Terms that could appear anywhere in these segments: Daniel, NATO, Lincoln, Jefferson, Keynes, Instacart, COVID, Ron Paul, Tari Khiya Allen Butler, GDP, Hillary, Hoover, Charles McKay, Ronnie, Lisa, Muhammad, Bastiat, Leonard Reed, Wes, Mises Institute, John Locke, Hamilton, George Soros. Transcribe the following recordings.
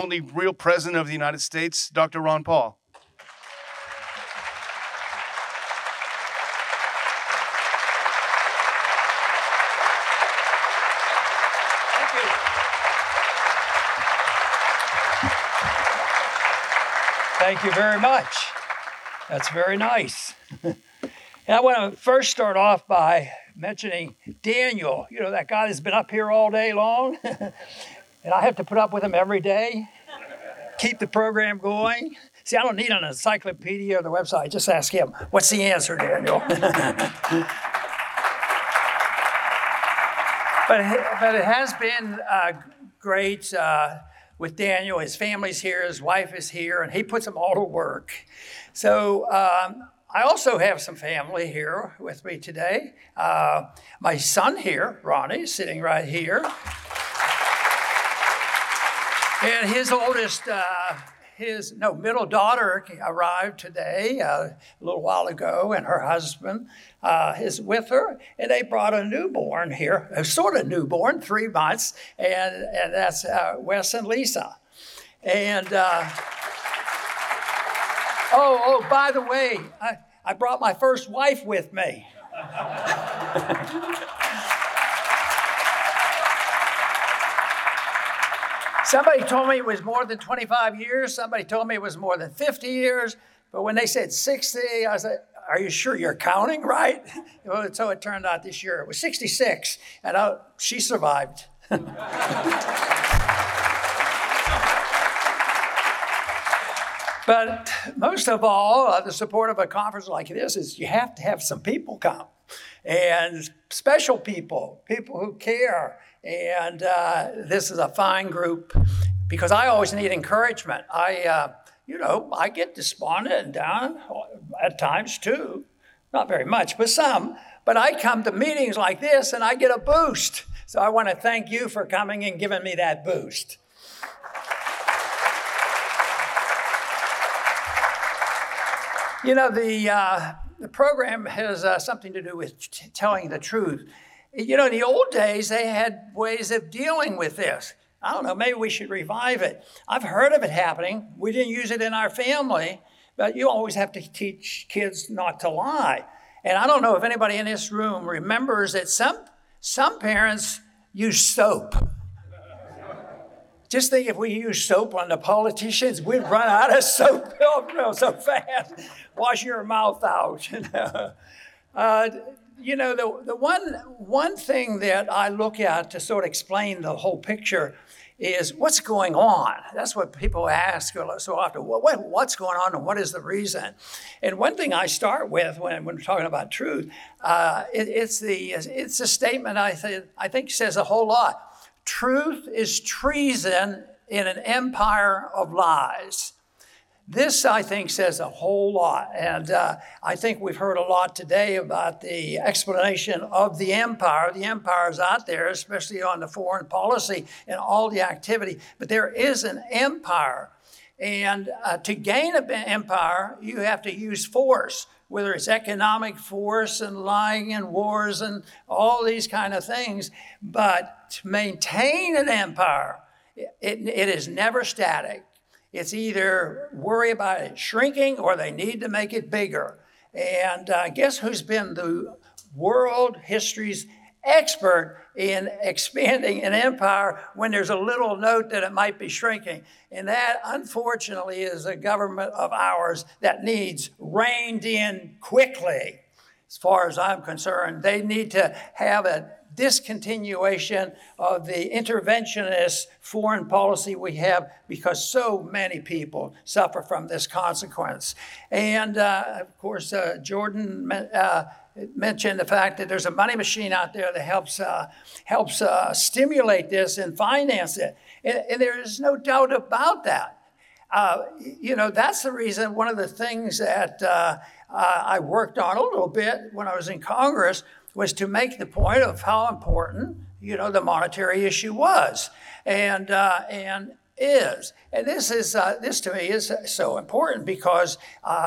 only real president of the United States, Dr. Ron Paul. Thank you very much. That's very nice. And I want to first start off by mentioning Daniel. You know, that guy that's been up here all day long. And I have to put up with him every day. Keep the program going. See, I don't need an encyclopedia or the website. Just ask him, what's the answer, Daniel? But it has been great. With Daniel, his family's here, his wife is here, and he puts them all to work. So I also have some family here with me today. My son here, Ronnie, is sitting right here. And his oldest, middle daughter arrived today, a little while ago, and her husband is with her, and they brought a newborn here, a sort of newborn, 3 months, and that's Wes and Lisa. And, by the way, I brought my first wife with me. Somebody told me it was more than 25 years. Somebody told me it was more than 50 years. But when they said 60, I said, are you sure you're counting right? Well, so it turned out this year it was 66, and she survived. But most of all, the support of a conference like this is you have to have some people come, and special people who care. And this is a fine group, because I always need encouragement. I get despondent and down at times too. Not very much, but some. But I come to meetings like this and I get a boost. So I want to thank you for coming and giving me that boost. You know, the program has something to do with telling the truth. You know, in the old days, they had ways of dealing with this. I don't know, maybe we should revive it. I've heard of it happening. We didn't use it in our family, but you always have to teach kids not to lie. And I don't know if anybody in this room remembers that some parents use soap. Just think if we used soap on the politicians, we'd run out of soap so fast. Wash your mouth out, you know. You know, the one thing that I look at to sort of explain the whole picture is what's going on. That's what people ask so often. What's going on and what is the reason? And one thing I start with when we're talking about truth, it's a statement I think says a whole lot. Truth is treason in an empire of lies. This, I think, says a whole lot, and I think we've heard a lot today about the explanation of the empire. The empire's out there, especially on the foreign policy and all the activity, but there is an empire, and to gain an empire, you have to use force, whether it's economic force and lying and wars and all these kind of things, but to maintain an empire, it is never static. It's either worry about it shrinking or they need to make it bigger. And guess who's been the world history's expert in expanding an empire when there's a little note that it might be shrinking? And that, unfortunately, is a government of ours that needs reined in quickly. As far as I'm concerned, they need to have a discontinuation of the interventionist foreign policy we have, because so many people suffer from this consequence. And of course, Jordan mentioned the fact that there's a money machine out there that helps stimulate this and finance it. And there is no doubt about that. You know, that's the reason one of the things that I worked on a little bit when I was in Congress was to make the point of how important, you know, the monetary issue was and is. And this is this to me is so important, because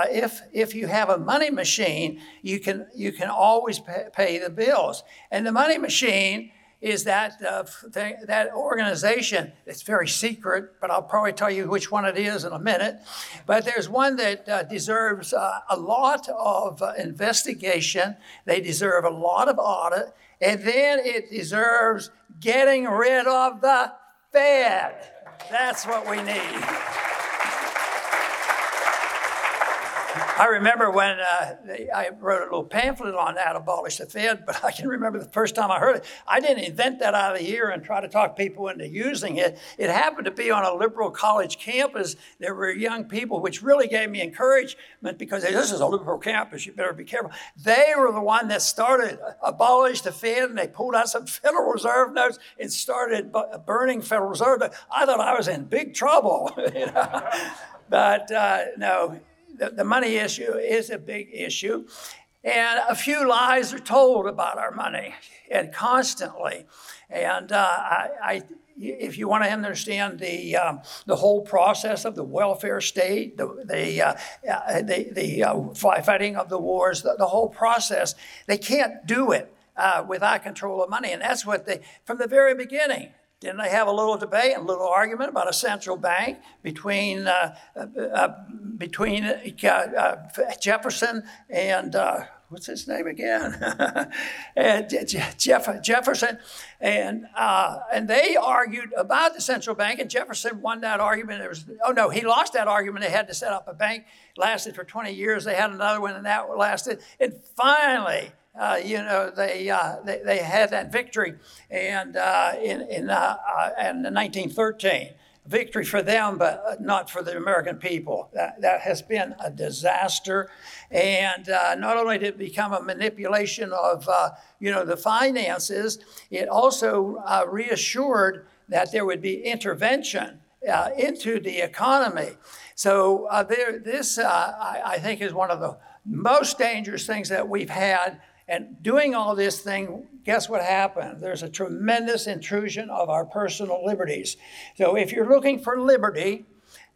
if you have a money machine, you can always pay the bills. And the money machine is that that organization. It's very secret, but I'll probably tell you which one it is in a minute. But there's one that deserves a lot of investigation. They deserve a lot of audit. And then it deserves getting rid of the Fed. That's what we need. I remember when I wrote a little pamphlet on that, abolish the Fed, but I can remember the first time I heard it. I didn't invent that out of the air and try to talk people into using it. It happened to be on a liberal college campus. There were young people, which really gave me encouragement because this is a liberal campus, you better be careful. They were the one that started abolish the Fed, and they pulled out some Federal Reserve notes and started burning Federal Reserve notes. I thought I was in big trouble. You know? But no. The money issue is a big issue, and a few lies are told about our money, and constantly. And if you want to understand the whole process of the welfare state, the fighting of the wars, the whole process, they can't do it without control of money, and that's what they from the very beginning. Didn't they have a little debate, a little argument about a central bank between Jefferson and what's his name again? and Jefferson, and they argued about the central bank, and Jefferson won that argument. He lost that argument. They had to set up a bank. It lasted for 20 years. They had another one, and that lasted. And finally. They had that victory, and in 1913, victory for them, but not for the American people. That has been a disaster, and not only did it become a manipulation of the finances, it also reassured that there would be intervention into the economy. So I think is one of the most dangerous things that we've had. And doing all this thing, guess what happened? There's a tremendous intrusion of our personal liberties. So if you're looking for liberty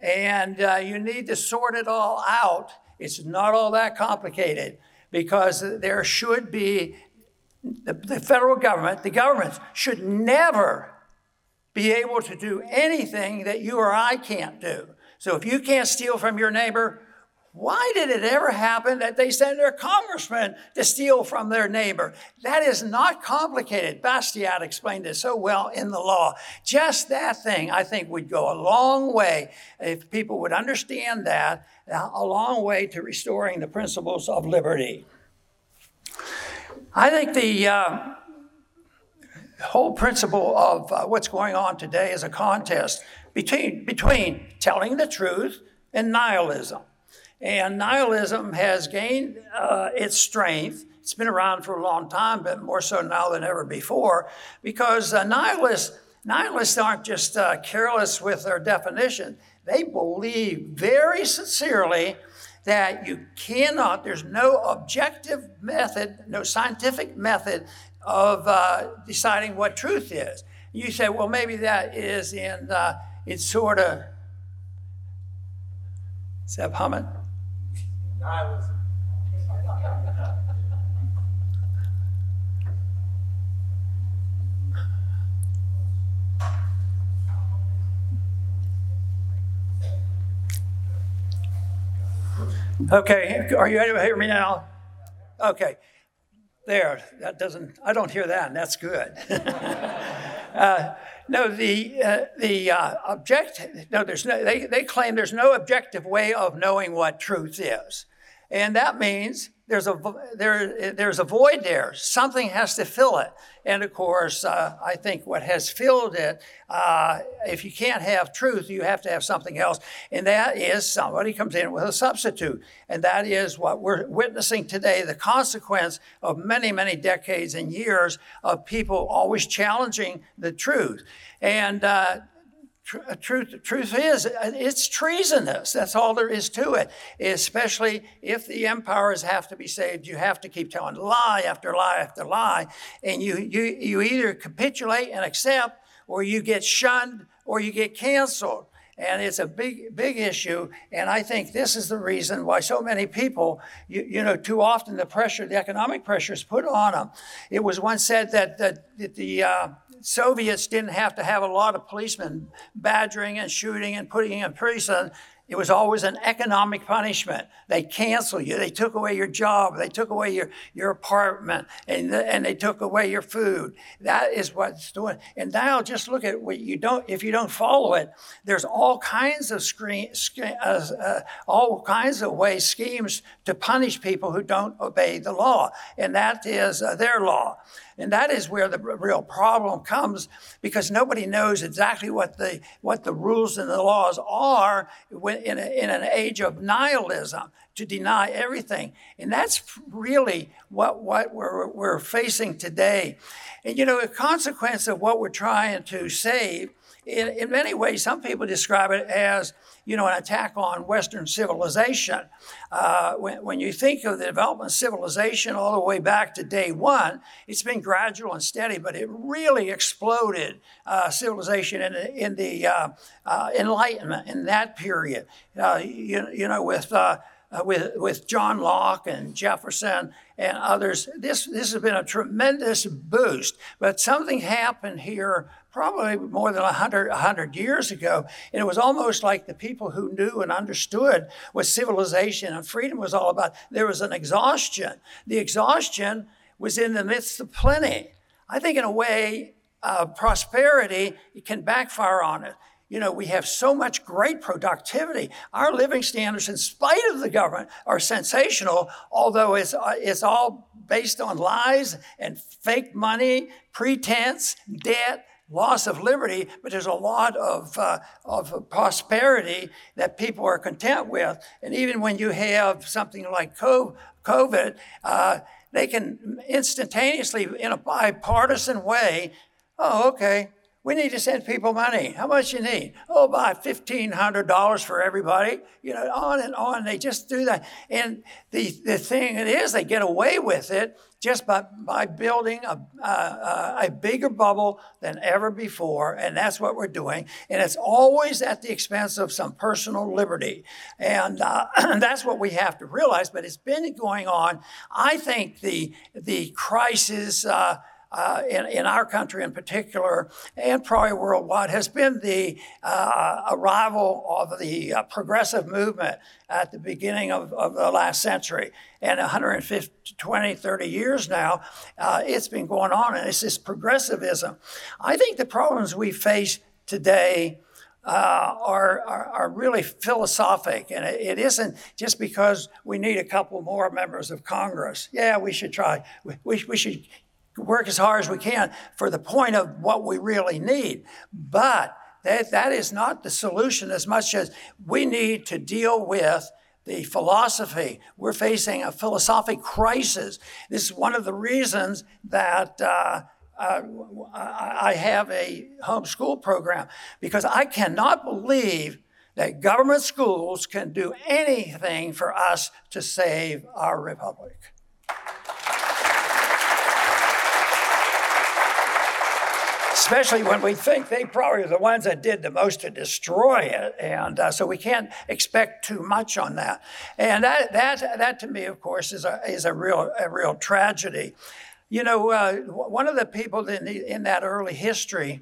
and you need to sort it all out, it's not all that complicated, because there should be, the federal government, the governments should never be able to do anything that you or I can't do. So if you can't steal from your neighbor, why did it ever happen that they sent their congressman to steal from their neighbor? That is not complicated. Bastiat explained it so well in the law. Just that thing, I think, would go a long way, if people would understand that, a long way to restoring the principles of liberty. I think the whole principle of what's going on today is a contest between telling the truth and nihilism. And nihilism has gained its strength. It's been around for a long time, but more so now than ever before, because nihilists aren't just careless with their definition. They believe very sincerely that you cannot, there's no objective method, no scientific method of deciding what truth is. You say, well, maybe that is in, it's sort of, is that Muhammad? Nihilism. Okay, are you able to hear me now? Okay, there, I don't hear that, and that's good. They claim there's no objective way of knowing what truth is. And that means there's a void there. Something has to fill it. And of course, I think what has filled it, if you can't have truth, you have to have something else. And that is somebody comes in with a substitute. And that is what we're witnessing today, the consequence of many, many decades and years of people always challenging the truth. And truth is, it's treasonous. That's all there is to it, especially if the empires have to be saved. You have to keep telling lie after lie after lie, and you either capitulate and accept, or you get shunned, or you get canceled. And it's a big, big issue. And I think this is the reason why so many people, you know, too often the pressure, the economic pressure is put on them. It was once said that the Soviets didn't have to have a lot of policemen badgering and shooting and putting in prison. It was always an economic punishment. They canceled you. They took away your job. They took away your apartment, and they took away your food. That is what's doing. And now just look at what you don't. If you don't follow it, there's all kinds of schemes to punish people who don't obey the law, and that is their law. And that is where the real problem comes, because nobody knows exactly what the rules and the laws are in an age of nihilism, to deny everything. And that's really what we're facing today. And, you know, a consequence of what we're trying to save, in many ways, some people describe it as, you know, an attack on Western civilization. When you think of the development of civilization all the way back to day one, it's been gradual and steady, but it really exploded civilization in the Enlightenment in that period. With John Locke and Jefferson and others, this has been a tremendous boost. But something happened here probably more than 100 years ago, and it was almost like the people who knew and understood what civilization and freedom was all about, there was an exhaustion. The exhaustion was in the midst of plenty. I think in a way, prosperity can backfire on it. You know, we have so much great productivity. Our living standards, in spite of the government, are sensational, although it's all based on lies and fake money, pretense, debt, loss of liberty. But there's a lot of prosperity that people are content with. And even when you have something like COVID, they can instantaneously, in a bipartisan way, oh, okay, we need to send people money. How much you need? Oh, buy $1,500 for everybody. You know, on and on. They just do that. And the thing it is, they get away with it just by building a bigger bubble than ever before. And that's what we're doing. And it's always at the expense of some personal liberty. And that's what we have to realize. But it's been going on. I think the crisis in our country in particular, and probably worldwide, has been the arrival of the progressive movement at the beginning of the last century. And 30 years now, it's been going on, and it's this progressivism. I think the problems we face today are really philosophic, and it isn't just because we need a couple more members of Congress. Yeah, we should try. We should work as hard as we can for the point of what we really need. But that is not the solution, as much as we need to deal with the philosophy. We're facing a philosophic crisis. This is one of the reasons that I have a homeschool program, because I cannot believe that government schools can do anything for us to save our republic. Especially when we think they probably are the ones that did the most to destroy it. And so we can't expect too much on that. And that to me, of course, is a real tragedy. You know, one of the people in that early history,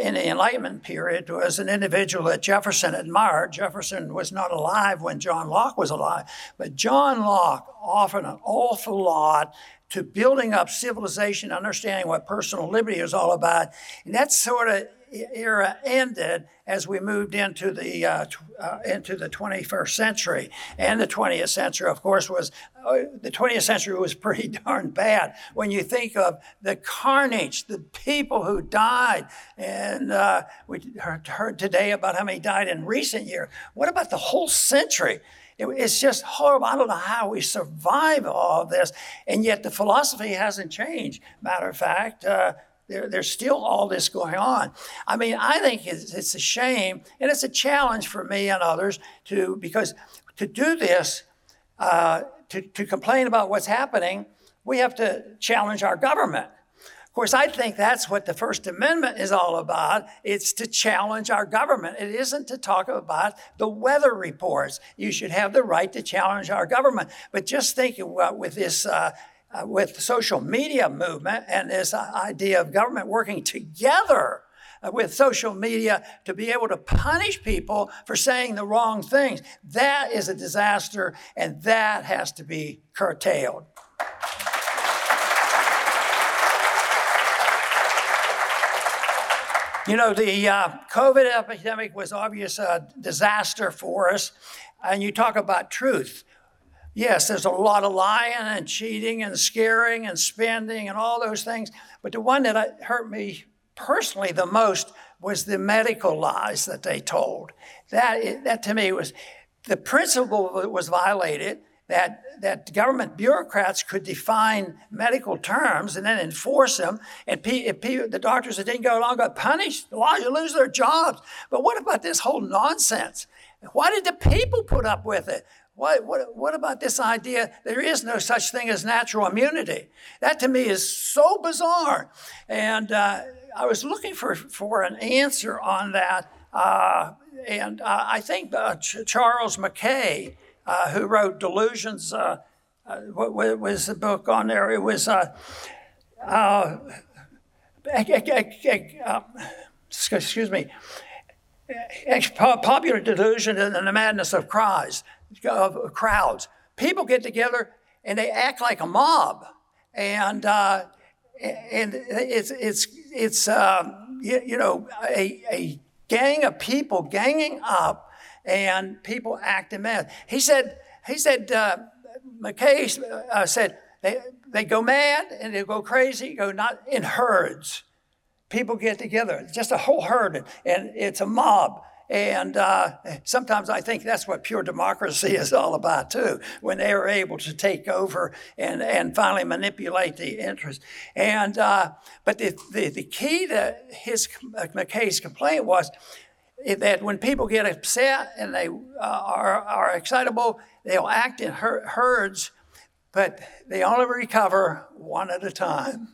in the Enlightenment period, was an individual that Jefferson admired. Jefferson was not alive when John Locke was alive, but John Locke offered an awful lot to building up civilization, understanding what personal liberty is all about. And that sort of era ended as we moved into the 21st century. And the 20th century, of course, the 20th century was pretty darn bad. When you think of the carnage, the people who died, and we heard today about how many died in recent years. What about the whole century? It's just horrible. I don't know how we survive all this. And yet the philosophy hasn't changed. Matter of fact, there's still all this going on. I mean, I think it's a shame, and it's a challenge for me and others because to do this, to complain about what's happening, we have to challenge our government. Of course, I think that's what the First Amendment is all about. It's to challenge our government. It isn't to talk about the weather reports. You should have the right to challenge our government. But just think with this, with the social media movement and this idea of government working together with social media to be able to punish people for saying the wrong things, that is a disaster, and that has to be curtailed. You know, the COVID epidemic was obvious disaster for us, and you talk about truth. Yes, there's a lot of lying and cheating and scaring and spending and all those things, but the one that hurt me personally the most was the medical lies that they told. That to me was the principle that was violated, that government bureaucrats could define medical terms and then enforce them, and the doctors that didn't go along got punished, lose their jobs. But what about this whole nonsense? Why did the people put up with it? What about this idea there is no such thing as natural immunity? That to me is so bizarre. And I was looking for an answer on that, I think Charles McKay, who wrote Delusions, what was the book on there? It was excuse me, Popular Delusion and the Madness of Crowds. People get together and they act like a mob, and it's a gang of people ganging up. And people act in mad. He said, McKay said, they go mad and they go crazy, go not in herds. People get together, it's just a whole herd, and it's a mob. And sometimes I think that's what pure democracy is all about too, when they are able to take over and finally manipulate the interest. And but the key to McKay's complaint was that when people get upset and they are excitable, they'll act in herds, but they only recover one at a time.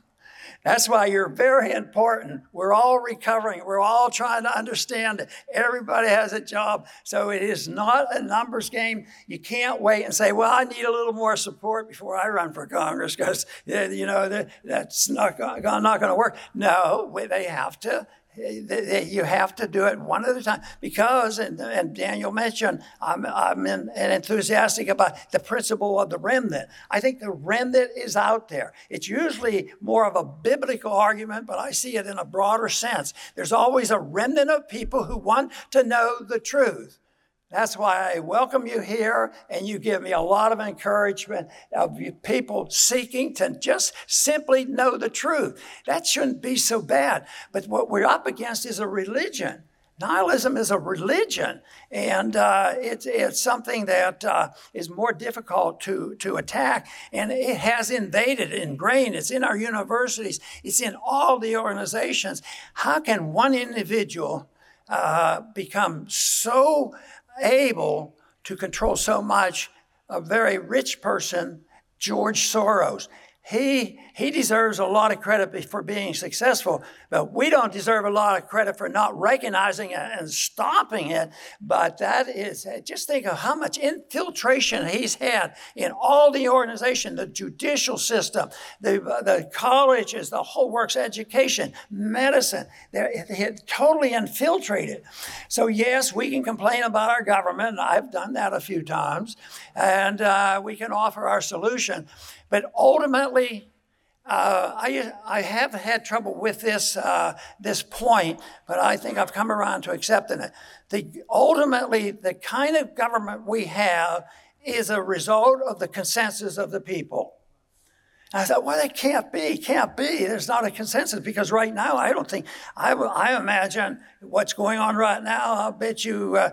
That's why you're very important. We're all recovering. We're all trying to understand it. Everybody has a job. So it is not a numbers game. You can't wait and say, well, I need a little more support before I run for Congress because, you know, that's not going to work. No, they have to. You have to do it one at a time because, and Daniel mentioned, I'm enthusiastic about the principle of the remnant. I think the remnant is out there. It's usually more of a biblical argument, but I see it in a broader sense. There's always a remnant of people who want to know the truth. That's why I welcome you here, and you give me a lot of encouragement of people seeking to just simply know the truth. That shouldn't be so bad. But what we're up against is a religion. Nihilism is a religion, and it's something that is more difficult to attack, and it has invaded, ingrained. It's in our universities. It's in all the organizations. How can one individual become so able to control so much? A very rich person, George Soros. He deserves a lot of credit for being successful, but we don't deserve a lot of credit for not recognizing it and stopping it. But that is, just think of how much infiltration he's had in all the organization, the judicial system, the colleges, the whole works, education, medicine. They're totally infiltrated. So yes, we can complain about our government, and I've done that a few times, and we can offer our solution. But ultimately, I have had trouble with this point, but I think I've come around to accepting it. Ultimately, the kind of government we have is a result of the consensus of the people. And I thought, well, that can't be. There's not a consensus, because right now, I imagine what's going on right now, I'll bet you, as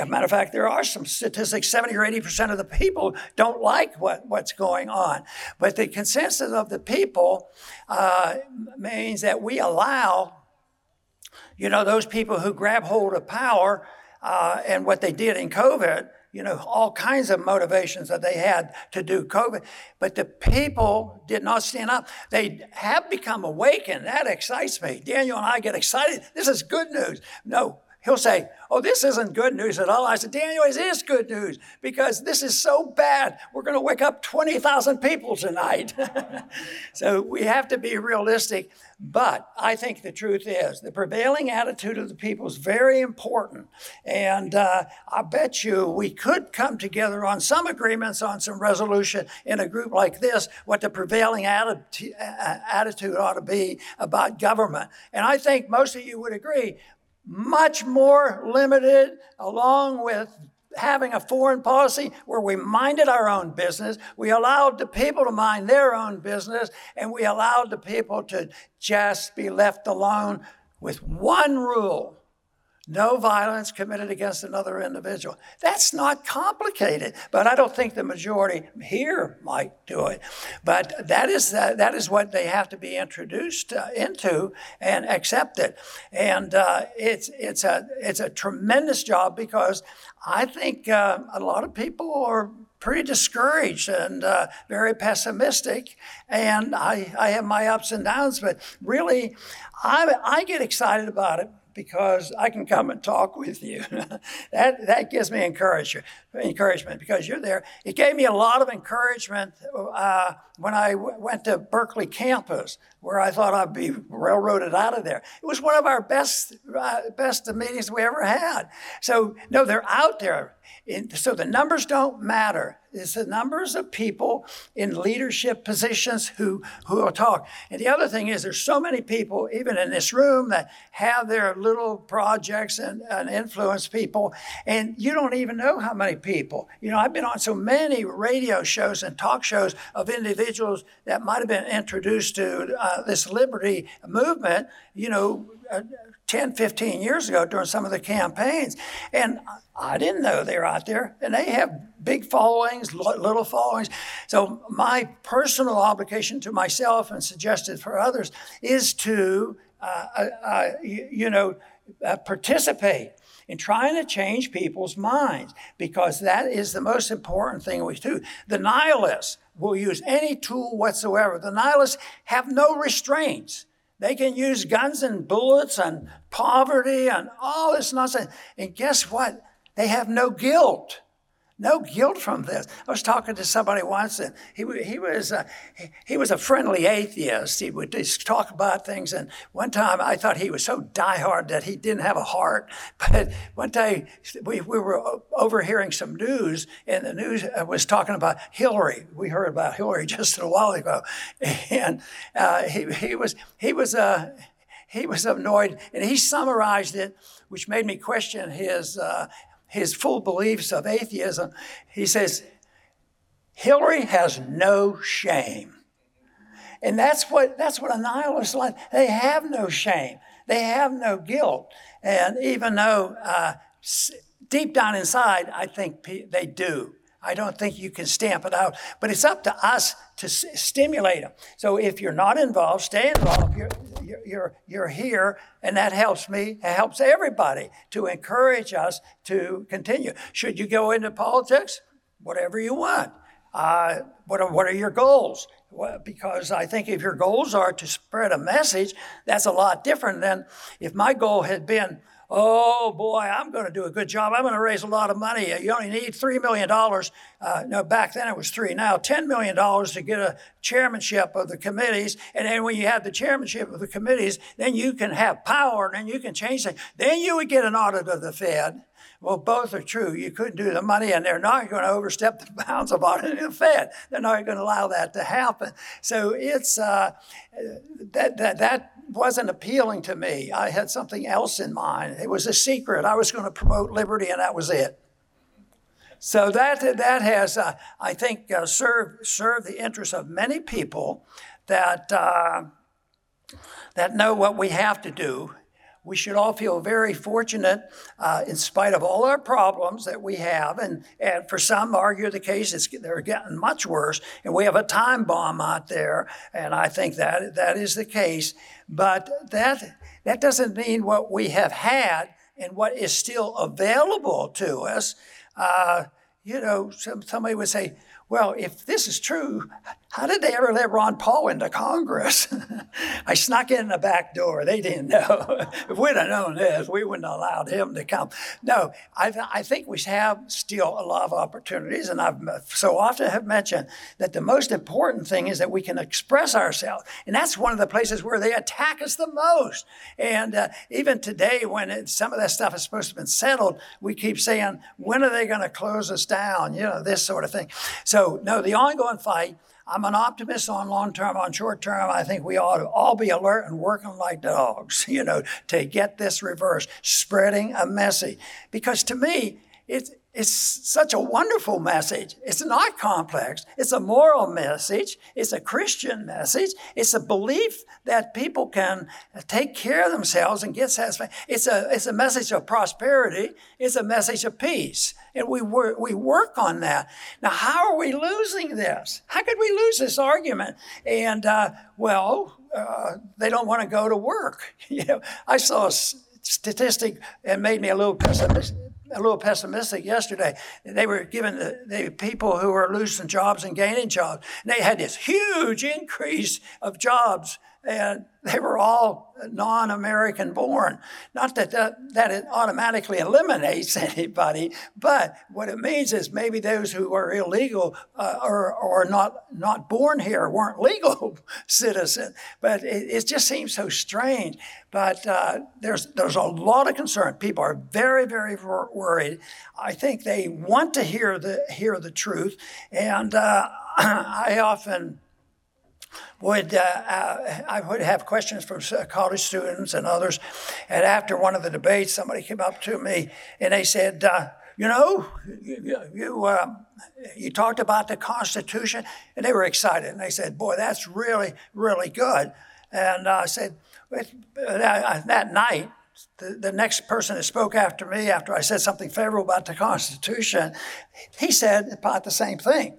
a matter of fact, there are some statistics, 70 or 80% of the people don't like what's going on. But the consensus of the people means that we allow, those people who grab hold of power and what they did in COVID you know, all kinds of motivations that they had to do COVID. But the people did not stand up. They have become awakened. That excites me. Daniel and I get excited. This is good news. No, he'll say, oh, this isn't good news at all. I said, Daniel, it is good news because this is so bad. We're going to wake up 20,000 people tonight. So we have to be realistic. But I think the truth is the prevailing attitude of the people is very important. And I bet you we could come together on some agreements, on some resolution in a group like this, what the prevailing attitude ought to be about government. And I think most of you would agree. Much more limited, along with having a foreign policy where we minded our own business, we allowed the people to mind their own business, and we allowed the people to just be left alone with one rule: no violence committed against another individual. That's not complicated, but I don't think the majority here might do it. But that is what they have to be introduced into and accepted. And it's a tremendous job because I think a lot of people are pretty discouraged and very pessimistic. And I have my ups and downs, but really I get excited about it, because I can come and talk with you. That gives me encouragement because you're there. It gave me a lot of encouragement when I went to Berkeley campus, where I thought I'd be railroaded out of there. It was one of our best meetings we ever had. So no, they're out there. So the numbers don't matter. It's the numbers of people in leadership positions who will talk. And the other thing is there's so many people, even in this room, that have their little projects and influence people. And you don't even know how many people. You know, I've been on so many radio shows and talk shows of individuals that might have been introduced to this liberty movement, you know, 10, 15 years ago during some of the campaigns. And I didn't know they were out there. And they have big followings, little followings. So my personal obligation to myself and suggested for others is to, participate in trying to change people's minds, because that is the most important thing we do. The nihilists will use any tool whatsoever. The nihilists have no restraints. They can use guns and bullets and poverty and all this nonsense. And guess what? They have no guilt. No guilt from this. I was talking to somebody once, and he was a friendly atheist. He would just talk about things. And one time, I thought he was so diehard that he didn't have a heart. But one day, we were overhearing some news, and the news was talking about Hillary. We heard about Hillary just a while ago, and he was annoyed, and he summarized it, which made me question his full beliefs of atheism. He says, Hillary has no shame. And that's what a nihilist is like. They have no shame. They have no guilt. And even though deep down inside, I think they do. I don't think you can stamp it out. But it's up to us to stimulate them. So if you're not involved, stay involved. You're here, and that helps me. It helps everybody to encourage us to continue. Should you go into politics? Whatever you want. What are your goals? Well, because I think if your goals are to spread a message, that's a lot different than if my goal had been, oh boy, I'm going to do a good job. I'm going to raise a lot of money. You only need $3 million. No, back then it was $3. Now, $10 million to get a chairmanship of the committees. And then when you have the chairmanship of the committees, then you can have power and then you can change things. Then you would get an audit of the Fed. Well, both are true. You couldn't do the money, and they're not going to overstep the bounds of auditing the Fed. They're not going to allow that to happen. So it's that wasn't appealing to me. I had something else in mind. It was a secret. I was going to promote liberty, and that was it. So that has, I think, served the interests of many people that know what we have to do. We should all feel very fortunate in spite of all our problems that we have. And for some, argue the case, they're getting much worse. And we have a time bomb out there. And I think that is the case. But that doesn't mean what we have had and what is still available to us you know, somebody would say, well, if this is true, how did they ever let Ron Paul into Congress? I snuck in the back door. They didn't know. If we'd have known this, we wouldn't have allowed him to come. No, I think we have still a lot of opportunities, and I've so often have mentioned that the most important thing is that we can express ourselves, and that's one of the places where they attack us the most. And even today, when some of that stuff is supposed to have been settled, we keep saying, when are they going to close us down? You know, this sort of thing. So, no, the ongoing fight, I'm an optimist on long term, on short term. I think we ought to all be alert and working like dogs, you know, to get this reversed, spreading a message. Because to me, it's such a wonderful message. It's not complex. It's a moral message. It's a Christian message. It's a belief that people can take care of themselves and get satisfaction. It's a message of prosperity. It's a message of peace. And we work on that. Now, how are we losing this? How could we lose this argument? And, they don't want to go to work. You know, I saw a statistic that made me a little pessimistic yesterday. They were given the people who were losing jobs and gaining jobs. And they had this huge increase of jobs, and they were all non-American born. Not that it automatically eliminates anybody, but what it means is maybe those who were illegal or not born here weren't legal citizens. But it just seems so strange. But there's a lot of concern. People are very, very worried. I think they want to hear the truth, and I often would have questions from college students and others. And after one of the debates, somebody came up to me and they said, you talked about the Constitution. And they were excited. And they said, boy, that's really, really good. And I said, that night, the next person that spoke after me, after I said something favorable about the Constitution, he said about the same thing.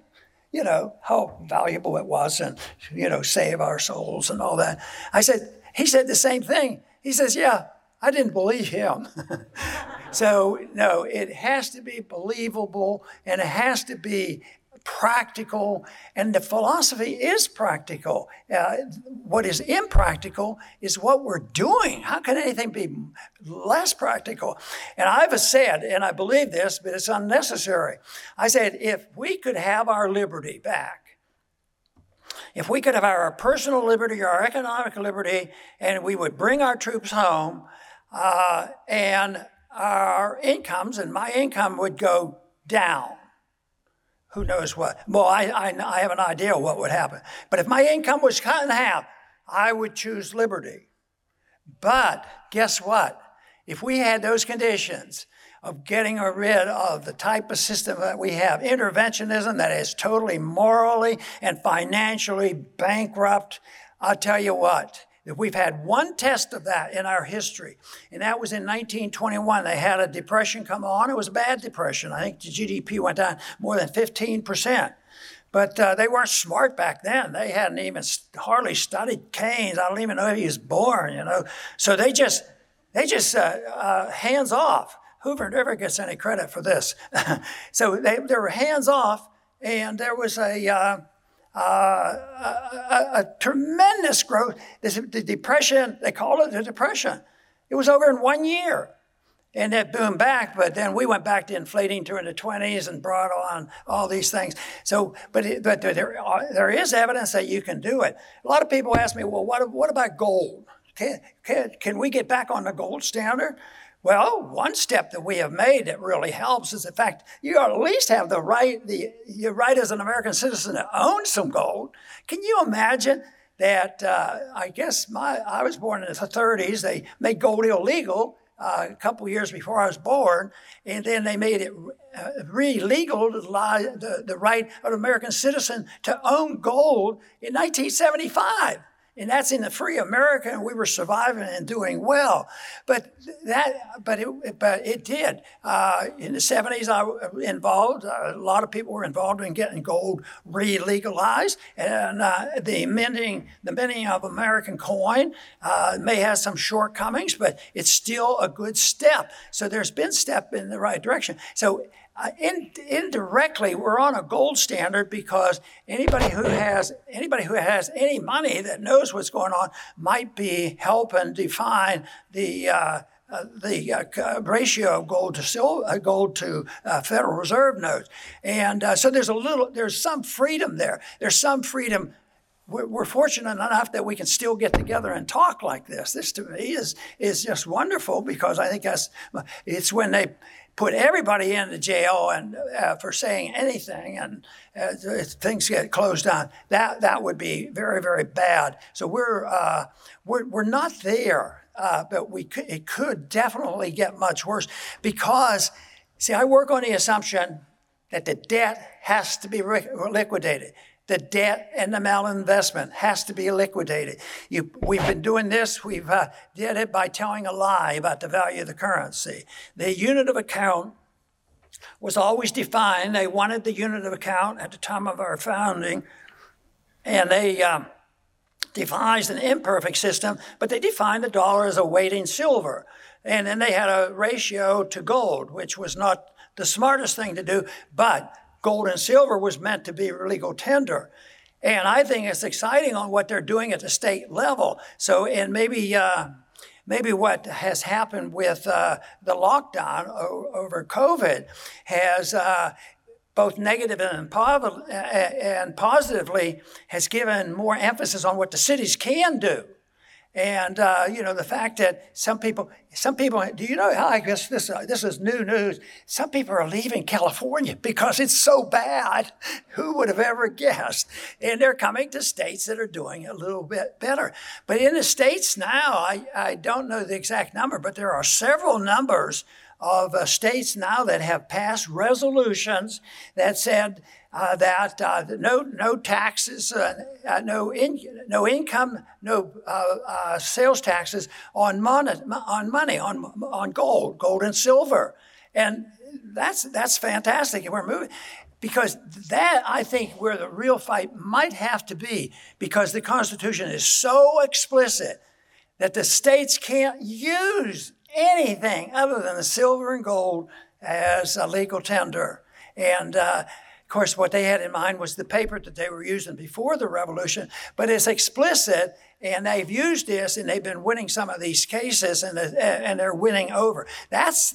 You know, how valuable it was and, you know, save our souls and all that. He said the same thing. He says, yeah, I didn't believe him. So, no, it has to be believable and it has to be practical. And the philosophy is practical. What is impractical is what we're doing. How can anything be less practical? And I've said, and I believe this, but it's unnecessary. I said, if we could have our liberty back, if we could have our personal liberty, our economic liberty, and we would bring our troops home, and our incomes and my income would go down. Who knows what? Well, I have an idea what would happen. But if my income was cut in half, I would choose liberty. But guess what? If we had those conditions of getting rid of the type of system that we have, interventionism that is totally morally and financially bankrupt, I'll tell you what. If we've had one test of that in our history, and that was in 1921. They had a depression come on. It was a bad depression. I think the GDP went down more than 15%. But they weren't smart back then. They hadn't even hardly studied Keynes. I don't even know if he was born, you know. So they just hands off. Hoover never gets any credit for this. So they were hands off, and there was a tremendous growth. The depression, they call it the depression. It was over in 1 year. And it boomed back, but then we went back to inflating during the 20s and brought on all these things. So, but there is evidence that you can do it. A lot of people ask me, well, what about gold? Can we get back on the gold standard? Well, one step that we have made that really helps is the fact you at least have the right, your right as an American citizen to own some gold. Can you imagine that? I was born in the 30s. They made gold illegal a couple years before I was born, and then they made it re-legal, the right of an American citizen to own gold in 1975. And that's in the free America, and we were surviving and doing well. But it did. In the 70s, I was involved. A lot of people were involved in getting gold re-legalized, and the minting of American coin may have some shortcomings, but it's still a good step. So there's been a step in the right direction. So indirectly, we're on a gold standard because anybody who has any money that knows what's going on might be helping define the ratio of gold to silver, gold to Federal Reserve notes, and so there's some freedom there. There's some freedom. We're fortunate enough that we can still get together and talk like this. This to me is just wonderful because I think it's when they put everybody into jail and for saying anything, and if things get closed down, that would be very, very bad. So we're not there, but it could definitely get much worse because, see, I work on the assumption that the debt has to be liquidated. The debt and the malinvestment has to be liquidated. We've been doing this. We've did it by telling a lie about the value of the currency. The unit of account was always defined. They wanted the unit of account at the time of our founding, and they devised an imperfect system, but they defined the dollar as a weight in silver. And then they had a ratio to gold, which was not the smartest thing to do, but gold and silver was meant to be legal tender. And I think it's exciting on what they're doing at the state level. So, and maybe what has happened with the lockdown over COVID has both negative and positively has given more emphasis on what the cities can do. And the fact that some people, do you know how? I guess this is new news. Some people are leaving California because it's so bad. Who would have ever guessed? And they're coming to states that are doing a little bit better. But in the states now, I don't know the exact number, but there are several numbers of states now that have passed resolutions that said that no taxes, no income, no sales taxes on gold and silver, and that's fantastic. And we're moving because that I think where the real fight might have to be because the Constitution is so explicit that the states can't use anything other than the silver and gold as a legal tender. And of course, what they had in mind was the paper that they were using before the revolution, but it's explicit, and they've used this, and they've been winning some of these cases, and they're winning over. That's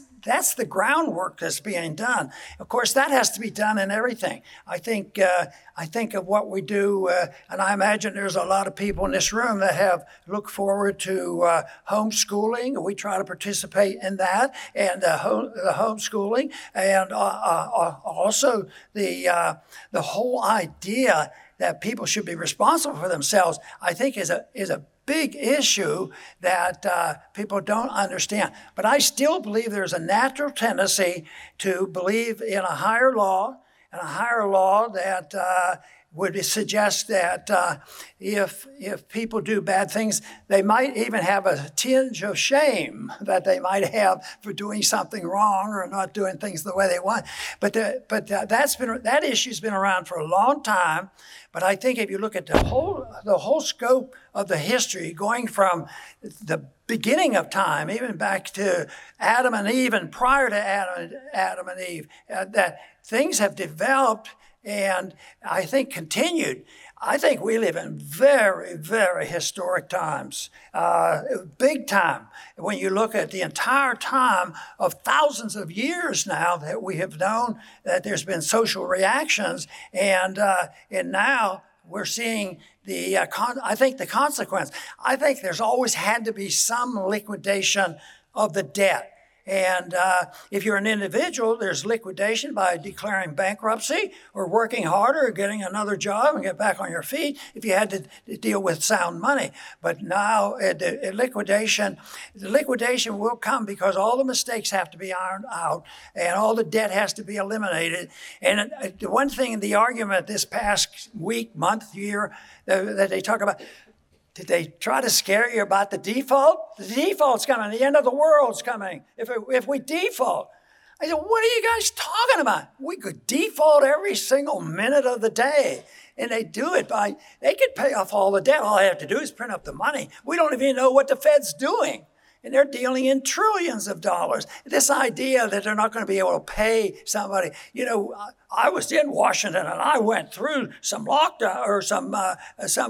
the groundwork that's being done. Of course, that has to be done in everything. I think of what we do, and I imagine there's a lot of people in this room that have looked forward to homeschooling. We try to participate in that, and homeschooling, and also the whole idea that people should be responsible for themselves, I think is a big issue that people don't understand. But I still believe there's a natural tendency to believe in a higher law that would suggest that if people do bad things, they might even have a tinge of shame that they might have for doing something wrong or not doing things the way they want. But that issue's been around for a long time. But I think if you look at the whole scope of the history, going from the beginning of time, even back to Adam and Eve, and prior to Adam and Eve, that things have developed. And I think continued. I think we live in very, very historic times, big time. When you look at the entire time of thousands of years now that we have known that there's been social reactions, and now we're seeing the consequence. I think there's always had to be some liquidation of the debt. And if you're an individual, there's liquidation by declaring bankruptcy or working harder or getting another job and get back on your feet if you had to deal with sound money. But now the liquidation will come because all the mistakes have to be ironed out and all the debt has to be eliminated. And the one thing in the argument this past week, month, year that they talk about, did they try to scare you about the default? The default's coming. The end of the world's coming. If we default. I said, what are you guys talking about? We could default every single minute of the day. And they do it by, they could pay off all the debt. All they have to do is print up the money. We don't even know what the Fed's doing. and they're dealing in trillions of dollars. This idea that they're not going to be able to pay somebody. You know, I was in Washington and I went through some lockdown or some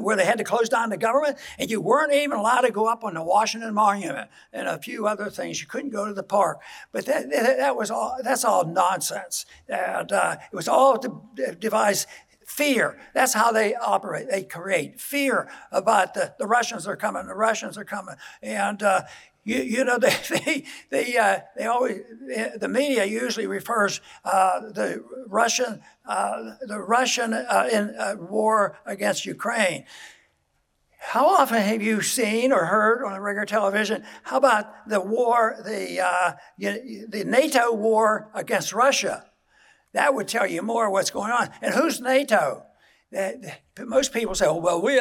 where they had to close down the government, and you weren't even allowed to go up on the Washington Monument and a few other things. You couldn't go to the park. But that was all. That's all nonsense. And it was all to devise fear. That's how they operate. They create fear about the Russians are coming. The Russians are coming, and you know they always, the media usually refers the Russian war against Ukraine. How often have you seen or heard on the regular television? How about the war, the NATO war against Russia? That would tell you more what's going on. And who's NATO? Most people say, oh, well, we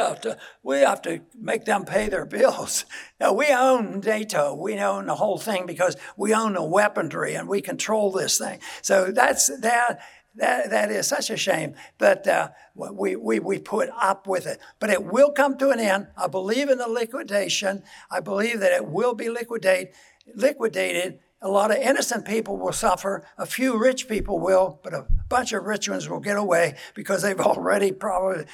have to make them pay their bills. No, we own NATO. We own the whole thing because we own the weaponry and we control this thing. So that is such a shame. But we put up with it. But it will come to an end. I believe in the liquidation. I believe that it will be liquidated. A lot of innocent people will suffer. A few rich people will, but a bunch of rich ones will get away because they've already probably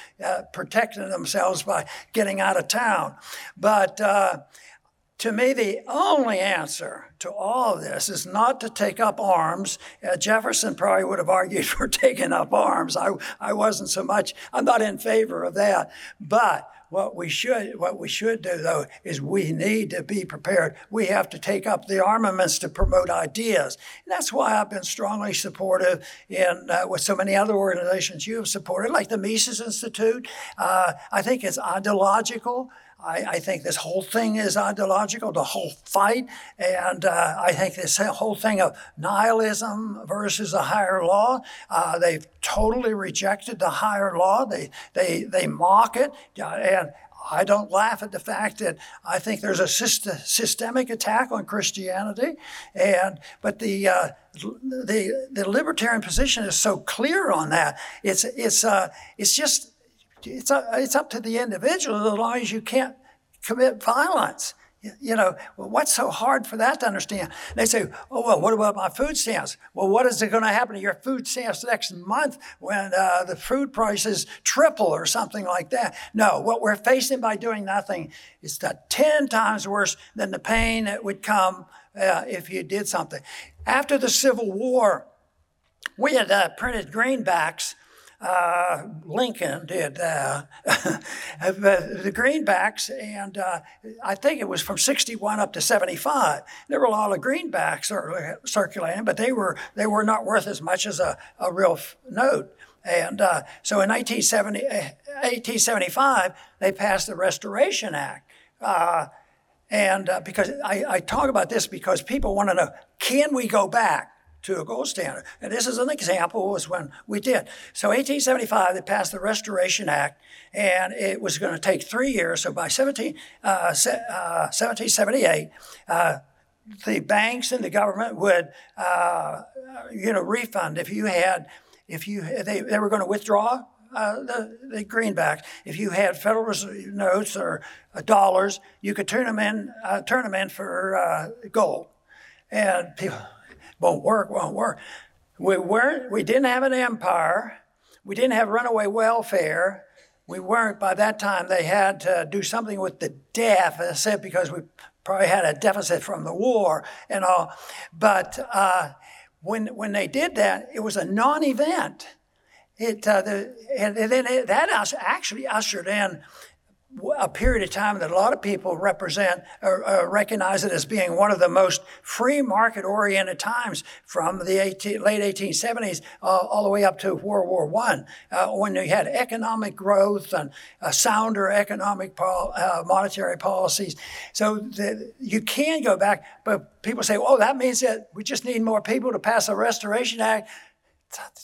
protected themselves by getting out of town. But to me, the only answer to all of this is not to take up arms. Jefferson probably would have argued for taking up arms. I wasn't so much. I'm not in favor of that. But what we should do, though, is we need to be prepared. We have to take up the armaments to promote ideas. And that's why I've been strongly supportive in with so many other organizations you have supported, like the Mises Institute. I think it's ideological. I think this whole thing is ideological, the whole fight. And I think this whole thing of nihilism versus a higher law, they've totally rejected the higher law. They mock it. And I don't laugh at the fact that I think there's a systemic attack on Christianity. But the libertarian position is so clear on that. It's just... It's up to the individual as long as you can't commit violence. You know, well, what's so hard for that to understand? They say, oh, well, what about my food stamps? Well, what is going to happen to your food stamps next month when the food prices triple or something like that? No, what we're facing by doing nothing is 10 times worse than the pain that would come if you did something. After the Civil War, we had printed greenbacks. Lincoln did the greenbacks, and I think it was from 61 up to 75. There were a lot of greenbacks circulating, but they were not worth as much as a real note. And so in 1875, they passed the Restoration Act. And because I talk about this because people want to know, can we go back to a gold standard? And this is an example was when we did. So 1875, they passed the Restoration Act, and it was going to take 3 years. So by 1778, the banks and the government would, refund if they were going to withdraw the greenbacks. If you had Federal Reserve notes or dollars, you could turn them in for gold. And people... Won't work. We didn't have an empire. We didn't have runaway welfare. We weren't, by that time, they had to do something with the deficit because we probably had a deficit from the war and all. But when they did that, it was a non-event. That actually ushered in a period of time that a lot of people represent or recognize it as being one of the most free market-oriented times from the late 1870s all the way up to World War I, when you had economic growth and sounder economic monetary policies. So you can go back, but people say, oh, that means that we just need more people to pass a Restoration Act.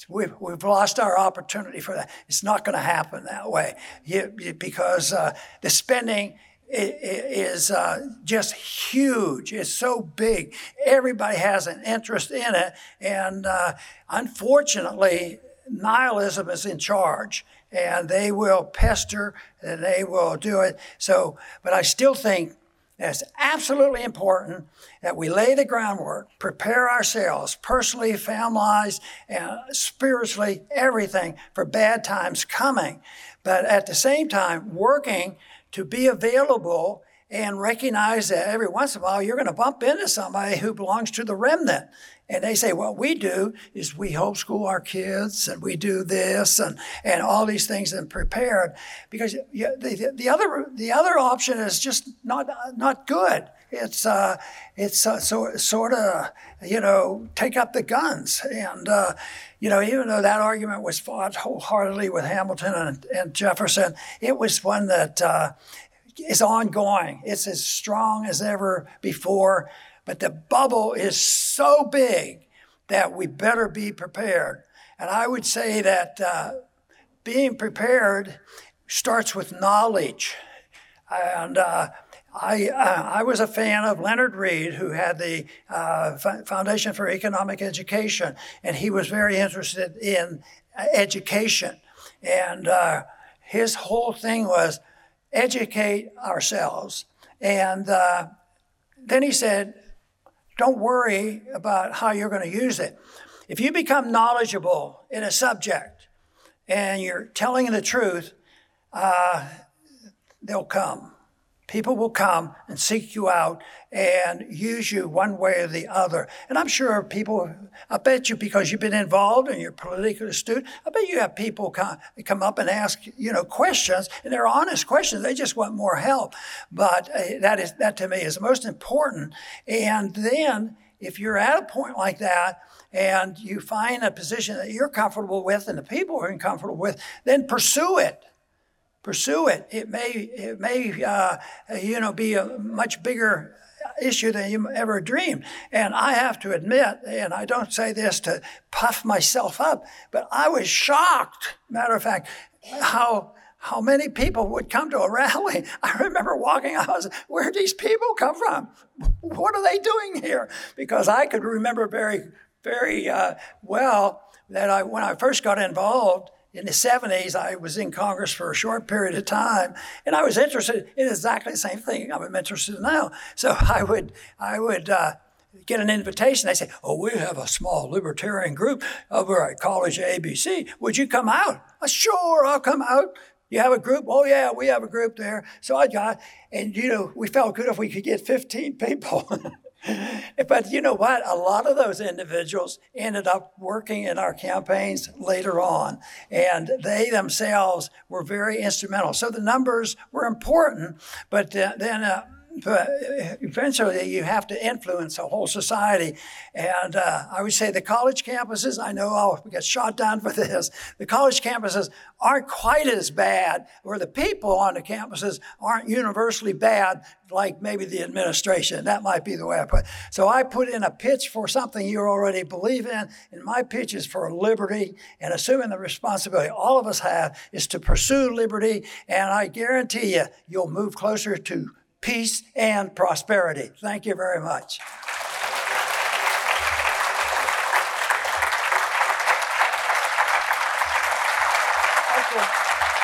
We've lost our opportunity for that. It's not going to happen that way because the spending is just huge. It's so big. Everybody has an interest in it. And unfortunately, nihilism is in charge. And they will pester. And they will do it. So, but I still think It's absolutely important that we lay the groundwork, prepare ourselves personally, family-wise, spiritually, everything for bad times coming. But at the same time, working to be available and recognize that every once in a while you're going to bump into somebody who belongs to the remnant. And they say, what we do is we homeschool our kids and we do this and all these things and prepared. Because the other option is just not good. It's sort of take up the guns. And, even though that argument was fought wholeheartedly with Hamilton and Jefferson, it was one that is ongoing. It's as strong as ever before. But the bubble is so big that we better be prepared. And I would say that being prepared starts with knowledge. And I was a fan of Leonard Reed, who had the Foundation for Economic Education, and he was very interested in education. And his whole thing was educate ourselves. And then he said, don't worry about how you're going to use it. If you become knowledgeable in a subject and you're telling the truth, they'll come. People will come and seek you out and use you one way or the other. And I'm sure people, I bet you, because you've been involved and you're politically astute, I bet you have people come up and ask, questions, and they're honest questions. They just want more help. But that to me is the most important. And then if you're at a point like that and you find a position that you're comfortable with and the people are uncomfortable with, then pursue it. Pursue it. It may be a much bigger issue than you ever dreamed. And I have to admit, and I don't say this to puff myself up, but I was shocked, matter of fact, how many people would come to a rally. I remember walking out, I was, where did these people come from? What are they doing here? Because I could remember very, very well that when I first got involved, in the 70s, I was in Congress for a short period of time, and I was interested in exactly the same thing I'm interested in now. So I would get an invitation. They say, we have a small libertarian group over at College ABC. Would you come out? Sure, I'll come out. You have a group? Oh, yeah, we have a group there. So I got, and, we felt good if we could get 15 people. But you know what? A lot of those individuals ended up working in our campaigns later on, and they themselves were very instrumental. So the numbers were important, but then eventually you have to influence a whole society. And I would say the college campuses, I know I'll get shot down for this, the college campuses aren't quite as bad, or the people on the campuses aren't universally bad like maybe the administration. That might be the way I put it. So I put in a pitch for something you already believe in, and my pitch is for liberty, and assuming the responsibility all of us have is to pursue liberty, and I guarantee you, you'll move closer to peace and prosperity. Thank you very much. Thank you.